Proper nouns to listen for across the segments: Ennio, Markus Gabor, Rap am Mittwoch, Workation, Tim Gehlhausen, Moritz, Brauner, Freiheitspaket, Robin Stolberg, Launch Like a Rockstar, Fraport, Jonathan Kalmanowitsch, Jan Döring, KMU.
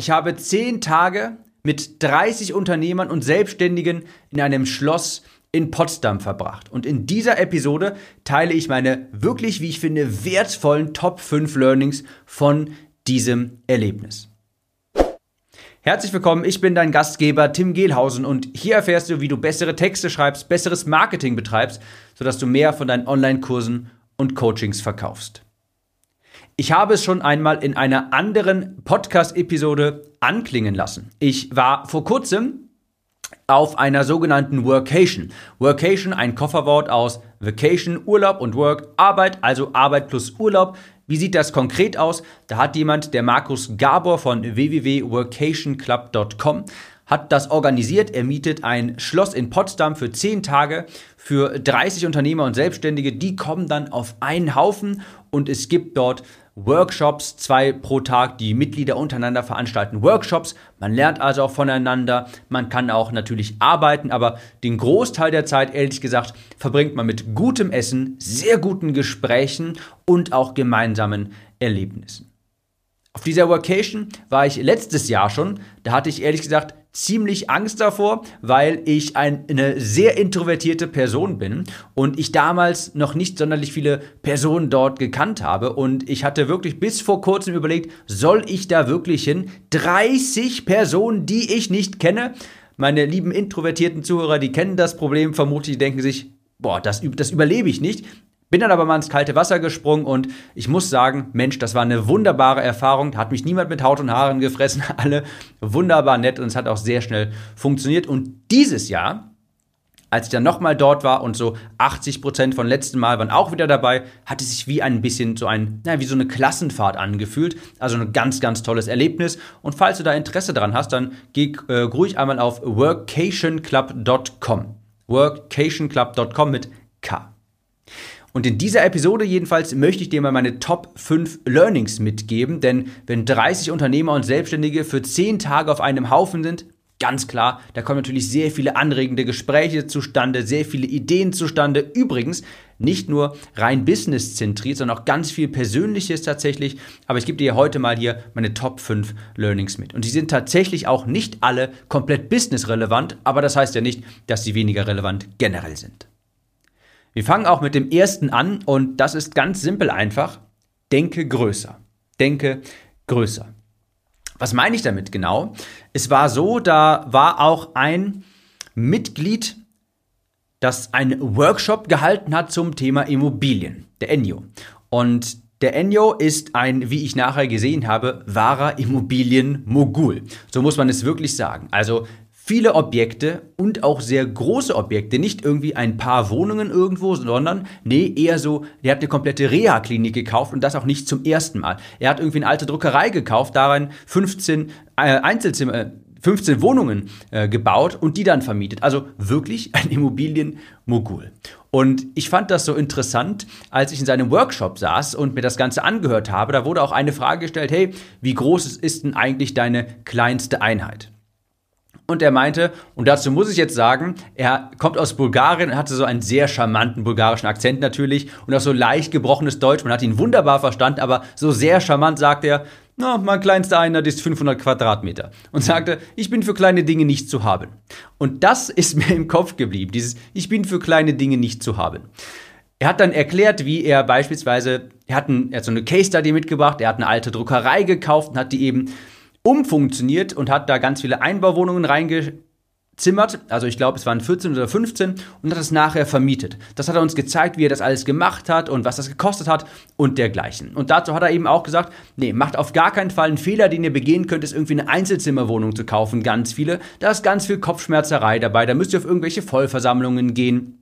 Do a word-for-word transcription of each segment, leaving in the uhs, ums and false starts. Ich habe zehn Tage mit dreißig Unternehmern und Selbstständigen in einem Schloss in Potsdam verbracht. Und in dieser Episode teile ich meine wirklich, wie ich finde, wertvollen Top fünf Learnings von diesem Erlebnis. Herzlich willkommen, ich bin dein Gastgeber Tim Gehlhausen und hier erfährst du, wie du bessere Texte schreibst, besseres Marketing betreibst, sodass du mehr von deinen Online-Kursen und Coachings verkaufst. Ich habe es schon einmal in einer anderen Podcast-Episode anklingen lassen. Ich war vor kurzem auf einer sogenannten Workation. Workation, ein Kofferwort aus Vacation, Urlaub und Work, Arbeit, also Arbeit plus Urlaub. Wie sieht das konkret aus? Da hat jemand, der Markus Gabor von w w w punkt workation club punkt com, hat das organisiert. Er mietet ein Schloss in Potsdam für zehn Tage für dreißig Unternehmer und Selbstständige. Die kommen dann auf einen Haufen und es gibt dort Workshops, zwei pro Tag, die Mitglieder untereinander veranstalten Workshops. Man lernt also auch voneinander, man kann auch natürlich arbeiten, aber den Großteil der Zeit, ehrlich gesagt, verbringt man mit gutem Essen, sehr guten Gesprächen und auch gemeinsamen Erlebnissen. Auf dieser Workation war ich letztes Jahr schon, da hatte ich ehrlich gesagt ziemlich Angst davor, weil ich ein, eine sehr introvertierte Person bin und ich damals noch nicht sonderlich viele Personen dort gekannt habe und ich hatte wirklich bis vor kurzem überlegt, soll ich da wirklich hin? dreißig Personen, die ich nicht kenne. Meine lieben introvertierten Zuhörer, die kennen das Problem, vermutlich denken sich, boah, das, das überlebe ich nicht. Bin dann aber mal ins kalte Wasser gesprungen und ich muss sagen, Mensch, das war eine wunderbare Erfahrung. Da hat mich niemand mit Haut und Haaren gefressen, alle wunderbar nett und es hat auch sehr schnell funktioniert. Und dieses Jahr, als ich dann nochmal dort war und so achtzig Prozent von letzten Mal waren auch wieder dabei, hat es sich wie ein bisschen so ein, na, wie so eine Klassenfahrt angefühlt. Also ein ganz, ganz tolles Erlebnis. Und falls du da Interesse dran hast, dann geh äh, ruhig einmal auf workation club punkt com. workation club punkt com mit K. Und in dieser Episode jedenfalls möchte ich dir mal meine Top fünf Learnings mitgeben, denn wenn dreißig Unternehmer und Selbstständige für zehn Tage auf einem Haufen sind, ganz klar, da kommen natürlich sehr viele anregende Gespräche zustande, sehr viele Ideen zustande. Übrigens nicht nur rein business-zentriert, sondern auch ganz viel Persönliches tatsächlich. Aber ich gebe dir heute mal hier meine Top fünf Learnings mit. Und die sind tatsächlich auch nicht alle komplett businessrelevant, aber das heißt ja nicht, dass sie weniger relevant generell sind. Wir fangen auch mit dem ersten an und das ist ganz simpel einfach. Denke größer. Denke größer. Was meine ich damit genau? Es war so, da war auch ein Mitglied, das einen Workshop gehalten hat zum Thema Immobilien, der Ennio. Und der Ennio ist ein, wie ich nachher gesehen habe, wahrer Immobilienmogul. So muss man es wirklich sagen. Also viele Objekte und auch sehr große Objekte, nicht irgendwie ein paar Wohnungen irgendwo, sondern, nee, eher so, der hat eine komplette Reha-Klinik gekauft und das auch nicht zum ersten Mal. Er hat irgendwie eine alte Druckerei gekauft, darin fünfzehn äh, Einzelzimmer, äh, fünfzehn Wohnungen äh, gebaut und die dann vermietet. Also wirklich ein Immobilienmogul. Und ich fand das so interessant, als ich in seinem Workshop saß und mir das Ganze angehört habe, da wurde auch eine Frage gestellt, hey, wie groß ist denn eigentlich deine kleinste Einheit? Und er meinte, und dazu muss ich jetzt sagen, er kommt aus Bulgarien und hatte so einen sehr charmanten bulgarischen Akzent natürlich und auch so leicht gebrochenes Deutsch. Man hat ihn wunderbar verstanden, aber so sehr charmant sagt er, na, mein kleinster Einheit ist fünfhundert Quadratmeter. Und sagte, ich bin für kleine Dinge nicht zu haben. Und das ist mir im Kopf geblieben, dieses ich bin für kleine Dinge nicht zu haben. Er hat dann erklärt, wie er beispielsweise, er hat, ein, er hat so eine Case Study mitgebracht, er hat eine alte Druckerei gekauft und hat die eben umfunktioniert und hat da ganz viele Einbauwohnungen reingezimmert, also ich glaube es waren vierzehn oder fünfzehn und hat das nachher vermietet. Das hat er uns gezeigt, wie er das alles gemacht hat und was das gekostet hat und dergleichen. Und dazu hat er eben auch gesagt, nee, macht auf gar keinen Fall einen Fehler, den ihr begehen könnt, ist irgendwie eine Einzelzimmerwohnung zu kaufen, ganz viele. Da ist ganz viel Kopfschmerzerei dabei, da müsst ihr auf irgendwelche Vollversammlungen gehen.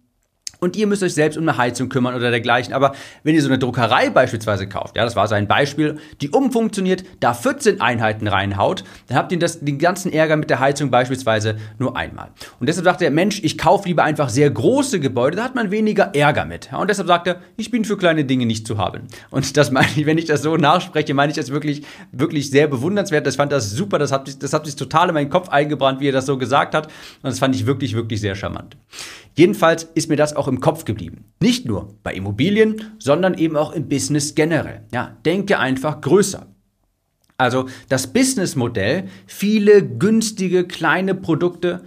Und ihr müsst euch selbst um eine Heizung kümmern oder dergleichen. Aber wenn ihr so eine Druckerei beispielsweise kauft, ja, das war sein Beispiel, die umfunktioniert, da vierzehn Einheiten reinhaut, dann habt ihr das, den ganzen Ärger mit der Heizung beispielsweise nur einmal. Und deshalb sagt er, Mensch, ich kaufe lieber einfach sehr große Gebäude, da hat man weniger Ärger mit. Ja, und deshalb sagt er, ich bin für kleine Dinge nicht zu haben. Und das meine ich, wenn ich das so nachspreche, meine ich das wirklich, wirklich sehr bewundernswert. Ich fand das super, das hat, das hat sich total in meinen Kopf eingebrannt, wie er das so gesagt hat. Und das fand ich wirklich, wirklich sehr charmant. Jedenfalls ist mir das auch im Kopf geblieben. Nicht nur bei Immobilien, sondern eben auch im Business generell. Ja, denke einfach größer. Also das Businessmodell, viele günstige kleine Produkte,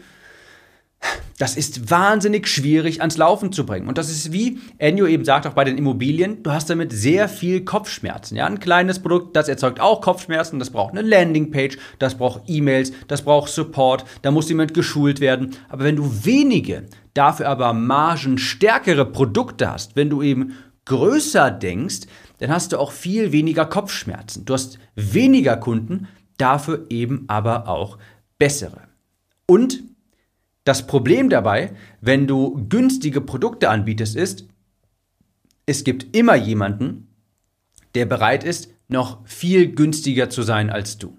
das ist wahnsinnig schwierig ans Laufen zu bringen. Und das ist, wie Ennio eben sagt, auch bei den Immobilien, du hast damit sehr viel Kopfschmerzen. Ja, ein kleines Produkt, das erzeugt auch Kopfschmerzen, das braucht eine Landingpage, das braucht E-Mails, das braucht Support, da muss jemand geschult werden. Aber wenn du wenige, dafür aber margenstärkere Produkte hast, wenn du eben größer denkst, dann hast du auch viel weniger Kopfschmerzen. Du hast weniger Kunden, dafür eben aber auch bessere. Und das Problem dabei, wenn du günstige Produkte anbietest, ist, es gibt immer jemanden, der bereit ist, noch viel günstiger zu sein als du.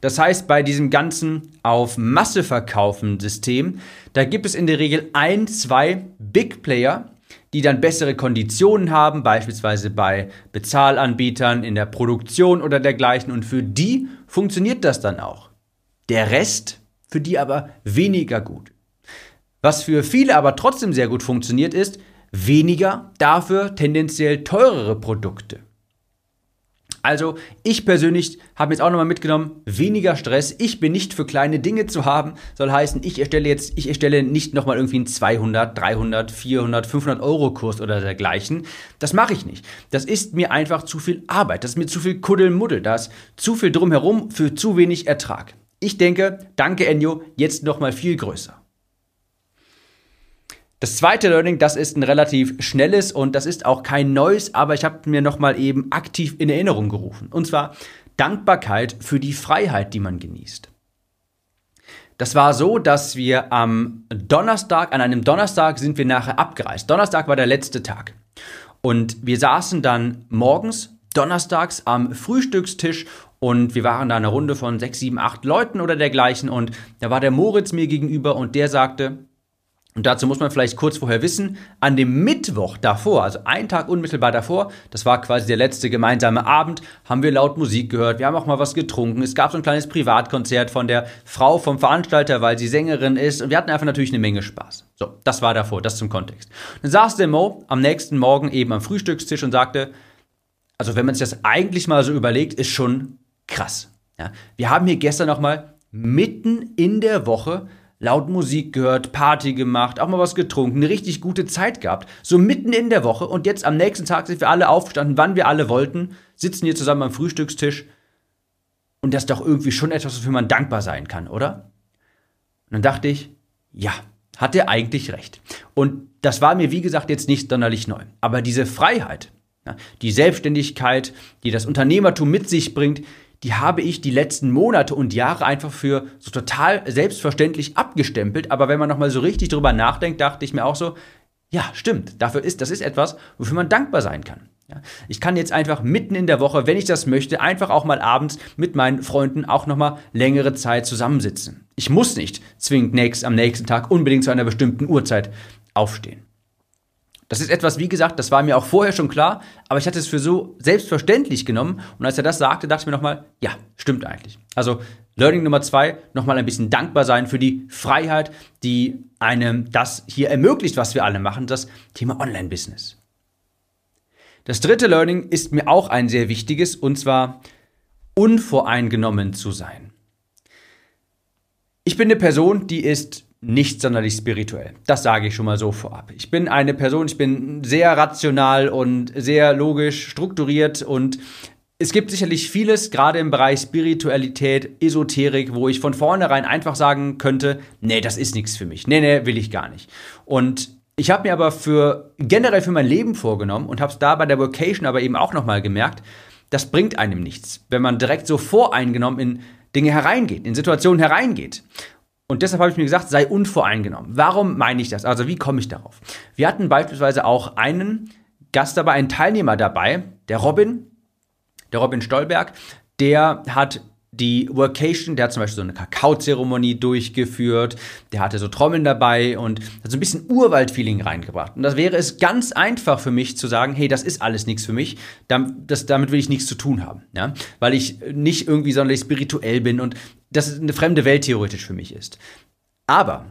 Das heißt, bei diesem ganzen auf Masse verkaufen System, da gibt es in der Regel ein, zwei Big Player, die dann bessere Konditionen haben, beispielsweise bei Bezahlanbietern, in der Produktion oder dergleichen. Und für die funktioniert das dann auch. Der Rest für die aber weniger gut. Was für viele aber trotzdem sehr gut funktioniert, ist weniger, dafür tendenziell teurere Produkte. Also ich persönlich habe jetzt auch nochmal mitgenommen, weniger Stress. Ich bin nicht für kleine Dinge zu haben. Soll heißen, ich erstelle jetzt, ich erstelle nicht nochmal irgendwie einen zweihundert, dreihundert, vierhundert, fünfhundert Euro Kurs oder dergleichen. Das mache ich nicht. Das ist mir einfach zu viel Arbeit. Das ist mir zu viel Kuddelmuddel. Da ist zu viel drumherum für zu wenig Ertrag. Ich denke, danke Ennio, jetzt nochmal viel größer. Das zweite Learning, das ist ein relativ schnelles und das ist auch kein neues, aber ich habe mir nochmal eben aktiv in Erinnerung gerufen. Und zwar Dankbarkeit für die Freiheit, die man genießt. Das war so, dass wir am Donnerstag, an einem Donnerstag sind wir nachher abgereist. Donnerstag war der letzte Tag. Und wir saßen dann morgens, donnerstags am Frühstückstisch. Und wir waren da eine Runde von sechs, sieben, acht Leuten oder dergleichen. Und da war der Moritz mir gegenüber und der sagte, und dazu muss man vielleicht kurz vorher wissen, an dem Mittwoch davor, also einen Tag unmittelbar davor, das war quasi der letzte gemeinsame Abend, haben wir laut Musik gehört, wir haben auch mal was getrunken. Es gab so ein kleines Privatkonzert von der Frau vom Veranstalter, weil sie Sängerin ist. Und wir hatten einfach natürlich eine Menge Spaß. So, das war davor, das zum Kontext. Dann saß der Mo am nächsten Morgen eben am Frühstückstisch und sagte, also wenn man sich das eigentlich mal so überlegt, ist schon krass. Ja, wir haben hier gestern nochmal mitten in der Woche laut Musik gehört, Party gemacht, auch mal was getrunken, eine richtig gute Zeit gehabt. So mitten in der Woche und jetzt am nächsten Tag sind wir alle aufgestanden, wann wir alle wollten, sitzen hier zusammen am Frühstückstisch und das ist doch irgendwie schon etwas, wofür man dankbar sein kann, oder? Und dann dachte ich, ja, hat er eigentlich recht. Und das war mir, wie gesagt, jetzt nicht sonderlich neu. Aber diese Freiheit, die Selbstständigkeit, die das Unternehmertum mit sich bringt, die habe ich die letzten Monate und Jahre einfach für so total selbstverständlich abgestempelt. Aber wenn man nochmal so richtig drüber nachdenkt, dachte ich mir auch so, ja, stimmt, dafür ist, das ist etwas, wofür man dankbar sein kann. Ja, ich kann jetzt einfach mitten in der Woche, wenn ich das möchte, einfach auch mal abends mit meinen Freunden auch nochmal längere Zeit zusammensitzen. Ich muss nicht zwingend nächst, am nächsten Tag unbedingt zu einer bestimmten Uhrzeit aufstehen. Das ist etwas, wie gesagt, das war mir auch vorher schon klar, aber ich hatte es für so selbstverständlich genommen und als er das sagte, dachte ich mir nochmal, ja, stimmt eigentlich. Also Learning Nummer zwei, nochmal ein bisschen dankbar sein für die Freiheit, die einem das hier ermöglicht, was wir alle machen, das Thema Online-Business. Das dritte Learning ist mir auch ein sehr wichtiges und zwar unvoreingenommen zu sein. Ich bin eine Person, die ist nicht sonderlich spirituell. Das sage ich schon mal so vorab. Ich bin eine Person, ich bin sehr rational und sehr logisch strukturiert und es gibt sicherlich vieles, gerade im Bereich Spiritualität, Esoterik, wo ich von vornherein einfach sagen könnte, nee, das ist nichts für mich. Nee, nee, will ich gar nicht. Und ich habe mir aber für generell für mein Leben vorgenommen und habe es da bei der Workation aber eben auch nochmal gemerkt, das bringt einem nichts, wenn man direkt so voreingenommen in Dinge hereingeht, in Situationen hereingeht. Und deshalb habe ich mir gesagt, sei unvoreingenommen. Warum meine ich das? Also wie komme ich darauf? Wir hatten beispielsweise auch einen Gast dabei, einen Teilnehmer dabei, der Robin, der Robin Stolberg, der hat die Workation, der hat zum Beispiel so eine Kakaozeremonie durchgeführt, der hatte so Trommeln dabei und hat so ein bisschen Urwald-Feeling reingebracht. Und das wäre es ganz einfach für mich zu sagen, hey, das ist alles nichts für mich, das, damit will ich nichts zu tun haben, ja? Weil ich nicht irgendwie sonderlich spirituell bin und das eine fremde Welt theoretisch für mich ist. Aber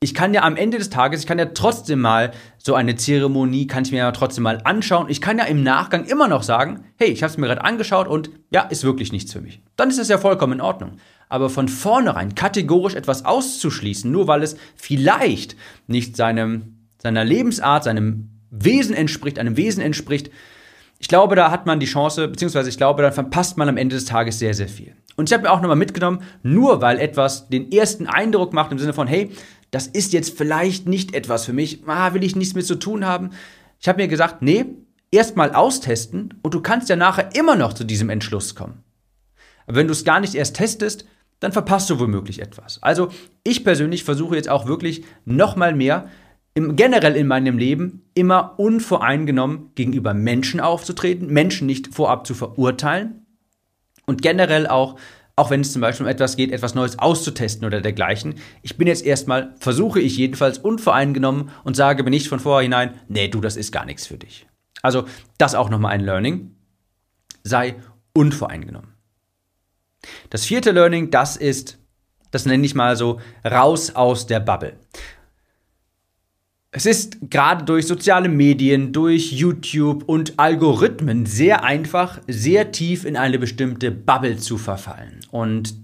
ich kann ja am Ende des Tages, ich kann ja trotzdem mal so eine Zeremonie, kann ich mir ja trotzdem mal anschauen. Ich kann ja im Nachgang immer noch sagen, hey, ich habe es mir gerade angeschaut und ja, ist wirklich nichts für mich. Dann ist das ja vollkommen in Ordnung. Aber von vornherein kategorisch etwas auszuschließen, nur weil es vielleicht nicht seinem, seiner Lebensart, seinem Wesen entspricht, einem Wesen entspricht, ich glaube, da hat man die Chance, beziehungsweise ich glaube, dann verpasst man am Ende des Tages sehr, sehr viel. Und ich habe mir auch nochmal mitgenommen, nur weil etwas den ersten Eindruck macht, im Sinne von, hey, das ist jetzt vielleicht nicht etwas für mich, ah, will ich nichts mit zu tun haben. Ich habe mir gesagt, nee, erstmal austesten und du kannst ja nachher immer noch zu diesem Entschluss kommen. Aber wenn du es gar nicht erst testest, dann verpasst du womöglich etwas. Also ich persönlich versuche jetzt auch wirklich nochmal mehr, Im, generell in meinem Leben immer unvoreingenommen gegenüber Menschen aufzutreten, Menschen nicht vorab zu verurteilen und generell auch, auch wenn es zum Beispiel um etwas geht, etwas Neues auszutesten oder dergleichen. Ich bin jetzt erstmal, versuche ich jedenfalls unvoreingenommen und sage mir nicht von vornherein, nee, du, das ist gar nichts für dich. Also das auch nochmal ein Learning, sei unvoreingenommen. Das vierte Learning, das ist, das nenne ich mal so, raus aus der Bubble. Es ist gerade durch soziale Medien, durch YouTube und Algorithmen sehr einfach, sehr tief in eine bestimmte Bubble zu verfallen. Und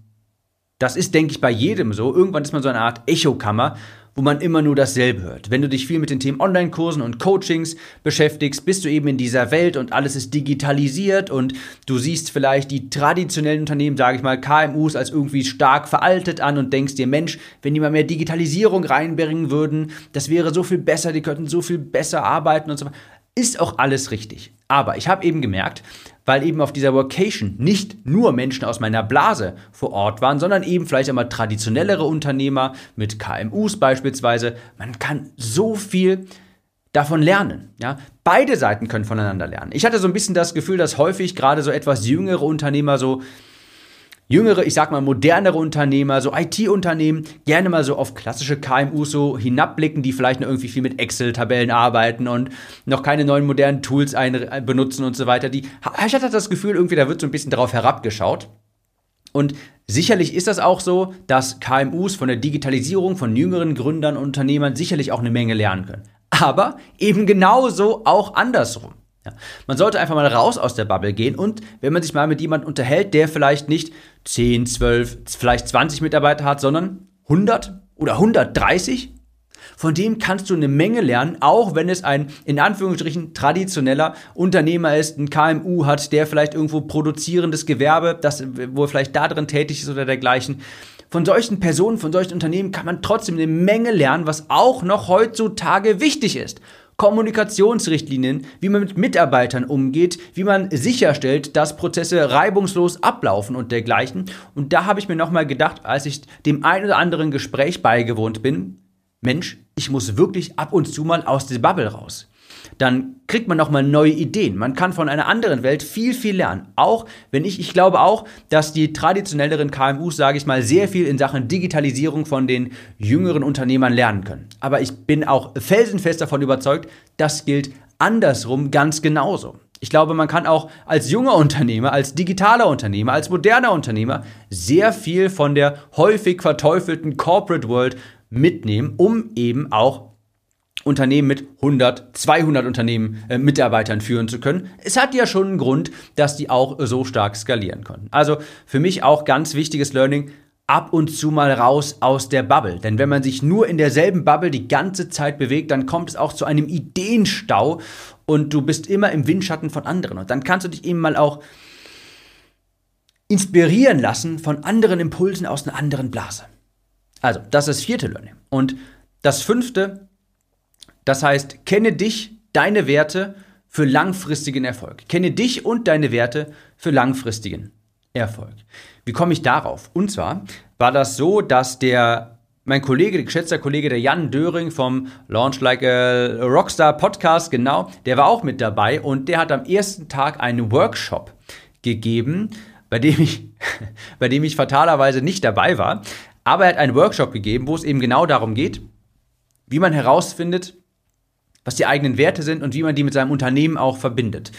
das ist, denke ich, bei jedem so. Irgendwann ist man so eine Art Echokammer, wo man immer nur dasselbe hört. Wenn du dich viel mit den Themen Online-Kursen und Coachings beschäftigst, bist du eben in dieser Welt und alles ist digitalisiert und du siehst vielleicht die traditionellen Unternehmen, sage ich mal, K M Us als irgendwie stark veraltet an und denkst dir, Mensch, wenn die mal mehr Digitalisierung reinbringen würden, das wäre so viel besser, die könnten so viel besser arbeiten und so weiter. Ist auch alles richtig. Aber ich habe eben gemerkt, weil eben auf dieser Workation nicht nur Menschen aus meiner Blase vor Ort waren, sondern eben vielleicht einmal traditionellere Unternehmer mit K M Us beispielsweise. Man kann so viel davon lernen. Ja? Beide Seiten können voneinander lernen. Ich hatte so ein bisschen das Gefühl, dass häufig gerade so etwas jüngere Unternehmer so, jüngere, ich sag mal modernere Unternehmer, so I T-Unternehmen, gerne mal so auf klassische K M Us so hinabblicken, die vielleicht noch irgendwie viel mit Excel-Tabellen arbeiten und noch keine neuen modernen Tools ein- benutzen und so weiter. Die, ich hatte das Gefühl, irgendwie da wird so ein bisschen darauf herabgeschaut. Und sicherlich ist das auch so, dass K M Us von der Digitalisierung von jüngeren Gründern und Unternehmern sicherlich auch eine Menge lernen können. Aber eben genauso auch andersrum. Ja. Man sollte einfach mal raus aus der Bubble gehen und wenn man sich mal mit jemandem unterhält, der vielleicht nicht zehn, zwölf, vielleicht zwanzig Mitarbeiter hat, sondern hundert oder hundertdreißig, von dem kannst du eine Menge lernen, auch wenn es ein, in Anführungsstrichen, traditioneller Unternehmer ist, ein K M U hat, der vielleicht irgendwo produzierendes Gewerbe, das, wo er vielleicht da drin tätig ist oder dergleichen. Von solchen Personen, von solchen Unternehmen kann man trotzdem eine Menge lernen, was auch noch heutzutage wichtig ist. Kommunikationsrichtlinien, wie man mit Mitarbeitern umgeht, wie man sicherstellt, dass Prozesse reibungslos ablaufen und dergleichen. Und da habe ich mir nochmal gedacht, als ich dem ein oder anderen Gespräch beigewohnt bin, Mensch, ich muss wirklich ab und zu mal aus der Bubble raus. Dann kriegt man nochmal neue Ideen. Man kann von einer anderen Welt viel, viel lernen. Auch wenn ich, ich glaube auch, dass die traditionelleren K M Us, sage ich mal, sehr viel in Sachen Digitalisierung von den jüngeren Unternehmern lernen können. Aber ich bin auch felsenfest davon überzeugt, das gilt andersrum ganz genauso. Ich glaube, man kann auch als junger Unternehmer, als digitaler Unternehmer, als moderner Unternehmer sehr viel von der häufig verteufelten Corporate World mitnehmen, um eben auch Unternehmen mit hundert, zweihundert Unternehmen, äh, Mitarbeitern führen zu können. Es hat ja schon einen Grund, dass die auch so stark skalieren konnten. Also für mich auch ganz wichtiges Learning, ab und zu mal raus aus der Bubble. Denn wenn man sich nur in derselben Bubble die ganze Zeit bewegt, dann kommt es auch zu einem Ideenstau und du bist immer im Windschatten von anderen. Und dann kannst du dich eben mal auch inspirieren lassen von anderen Impulsen aus einer anderen Blase. Also das ist das vierte Learning. Und das fünfte, das heißt, kenne dich, deine Werte für langfristigen Erfolg. Kenne dich und deine Werte für langfristigen Erfolg. Wie komme ich darauf? Und zwar war das so, dass der, mein Kollege, geschätzter Kollege, der Jan Döring vom Launch Like a Rockstar Podcast, genau, der war auch mit dabei und der hat am ersten Tag einen Workshop gegeben, bei dem ich, bei dem ich fatalerweise nicht dabei war. Aber er hat einen Workshop gegeben, wo es eben genau darum geht, wie man herausfindet, was die eigenen Werte sind und wie man die mit seinem Unternehmen auch verbindet.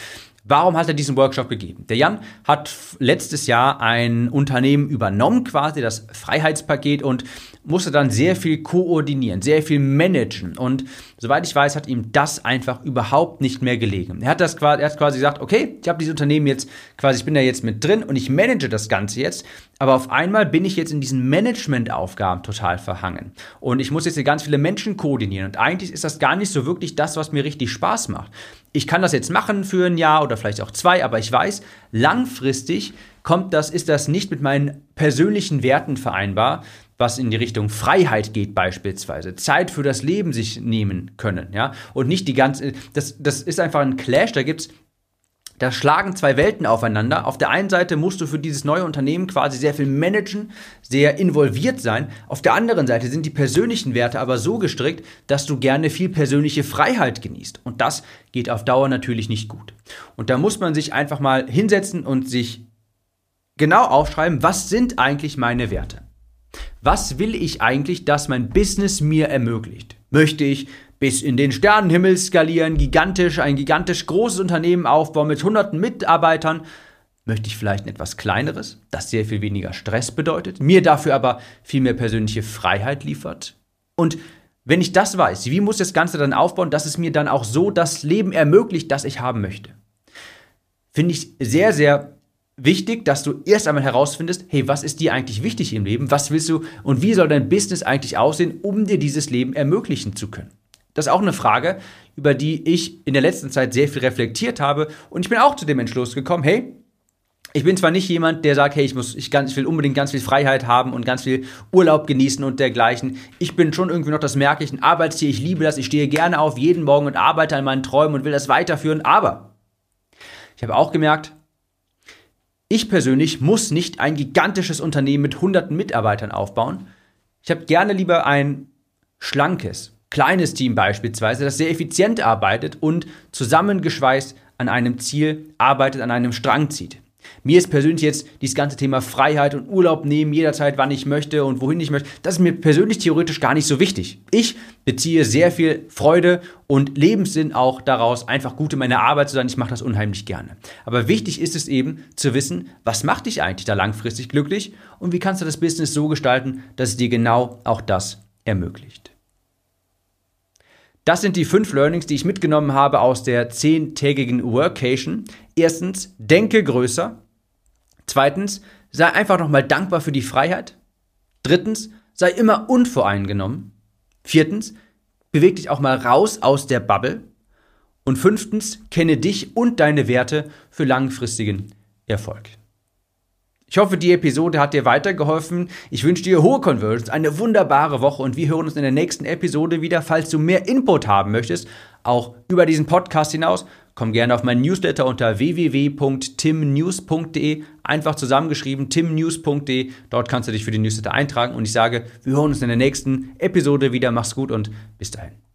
Warum hat er diesen Workshop gegeben? Der Jan hat letztes Jahr ein Unternehmen übernommen, quasi das Freiheitspaket, und musste dann sehr viel koordinieren, sehr viel managen. Und soweit ich weiß, hat ihm das einfach überhaupt nicht mehr gelegen. Er hat das quasi, er hat quasi gesagt, okay, ich habe dieses Unternehmen jetzt quasi, ich bin da jetzt mit drin und ich manage das Ganze jetzt. Aber auf einmal bin ich jetzt in diesen Managementaufgaben total verhangen. Und ich muss jetzt hier ganz viele Menschen koordinieren. Und eigentlich ist das gar nicht so wirklich das, was mir richtig Spaß macht. Ich kann das jetzt machen für ein Jahr oder vielleicht auch zwei, aber ich weiß, langfristig kommt das, ist das nicht mit meinen persönlichen Werten vereinbar, was in die Richtung Freiheit geht beispielsweise, Zeit für das Leben sich nehmen können, ja, und nicht die ganze, das, das ist einfach ein Clash, da gibt's Da schlagen zwei Welten aufeinander. Auf der einen Seite musst du für dieses neue Unternehmen quasi sehr viel managen, sehr involviert sein. Auf der anderen Seite sind die persönlichen Werte aber so gestrickt, dass du gerne viel persönliche Freiheit genießt. Und das geht auf Dauer natürlich nicht gut. Und da muss man sich einfach mal hinsetzen und sich genau aufschreiben, was sind eigentlich meine Werte? Was will ich eigentlich, dass mein Business mir ermöglicht? Möchte ich bis in den Sternenhimmel skalieren, gigantisch, ein gigantisch großes Unternehmen aufbauen mit hunderten Mitarbeitern? Möchte ich vielleicht ein etwas kleineres, das sehr viel weniger Stress bedeutet, mir dafür aber viel mehr persönliche Freiheit liefert? Und wenn ich das weiß, wie muss das Ganze dann aufbauen, dass es mir dann auch so das Leben ermöglicht, das ich haben möchte? Finde ich sehr, sehr wichtig, dass du erst einmal herausfindest, hey, was ist dir eigentlich wichtig im Leben? Was willst du und wie soll dein Business eigentlich aussehen, um dir dieses Leben ermöglichen zu können? Das ist auch eine Frage, über die ich in der letzten Zeit sehr viel reflektiert habe, und ich bin auch zu dem Entschluss gekommen, hey, ich bin zwar nicht jemand, der sagt, hey, ich muss, ich, ganz, ich will unbedingt ganz viel Freiheit haben und ganz viel Urlaub genießen und dergleichen. Ich bin schon irgendwie noch, das merke ich, ein Arbeitstier, ich liebe das, ich stehe gerne auf jeden Morgen und arbeite an meinen Träumen und will das weiterführen, aber ich habe auch gemerkt, ich persönlich muss nicht ein gigantisches Unternehmen mit hunderten Mitarbeitern aufbauen. Ich habe gerne lieber ein schlankes, kleines Team beispielsweise, das sehr effizient arbeitet und zusammengeschweißt an einem Ziel arbeitet, an einem Strang zieht. Mir ist persönlich jetzt dieses ganze Thema Freiheit und Urlaub nehmen, jederzeit, wann ich möchte und wohin ich möchte, das ist mir persönlich theoretisch gar nicht so wichtig. Ich beziehe sehr viel Freude und Lebenssinn auch daraus, einfach gut in meiner Arbeit zu sein. Ich mache das unheimlich gerne. Aber wichtig ist es eben zu wissen, was macht dich eigentlich da langfristig glücklich und wie kannst du das Business so gestalten, dass es dir genau auch das ermöglicht. Das sind die fünf Learnings, die ich mitgenommen habe aus der zehntägigen Workation. Erstens, denke größer. Zweitens, sei einfach nochmal dankbar für die Freiheit. Drittens, sei immer unvoreingenommen. Viertens, beweg dich auch mal raus aus der Bubble. Und fünftens, kenne dich und deine Werte für langfristigen Erfolg. Ich hoffe, die Episode hat dir weitergeholfen. Ich wünsche dir hohe Conversions, eine wunderbare Woche, und wir hören uns in der nächsten Episode wieder. Falls du mehr Input haben möchtest, auch über diesen Podcast hinaus, komm gerne auf meinen Newsletter unter w w w punkt tim news punkt de, einfach zusammengeschrieben, tim news punkt de. Dort kannst du dich für den Newsletter eintragen, und ich sage, wir hören uns in der nächsten Episode wieder. Mach's gut und bis dahin.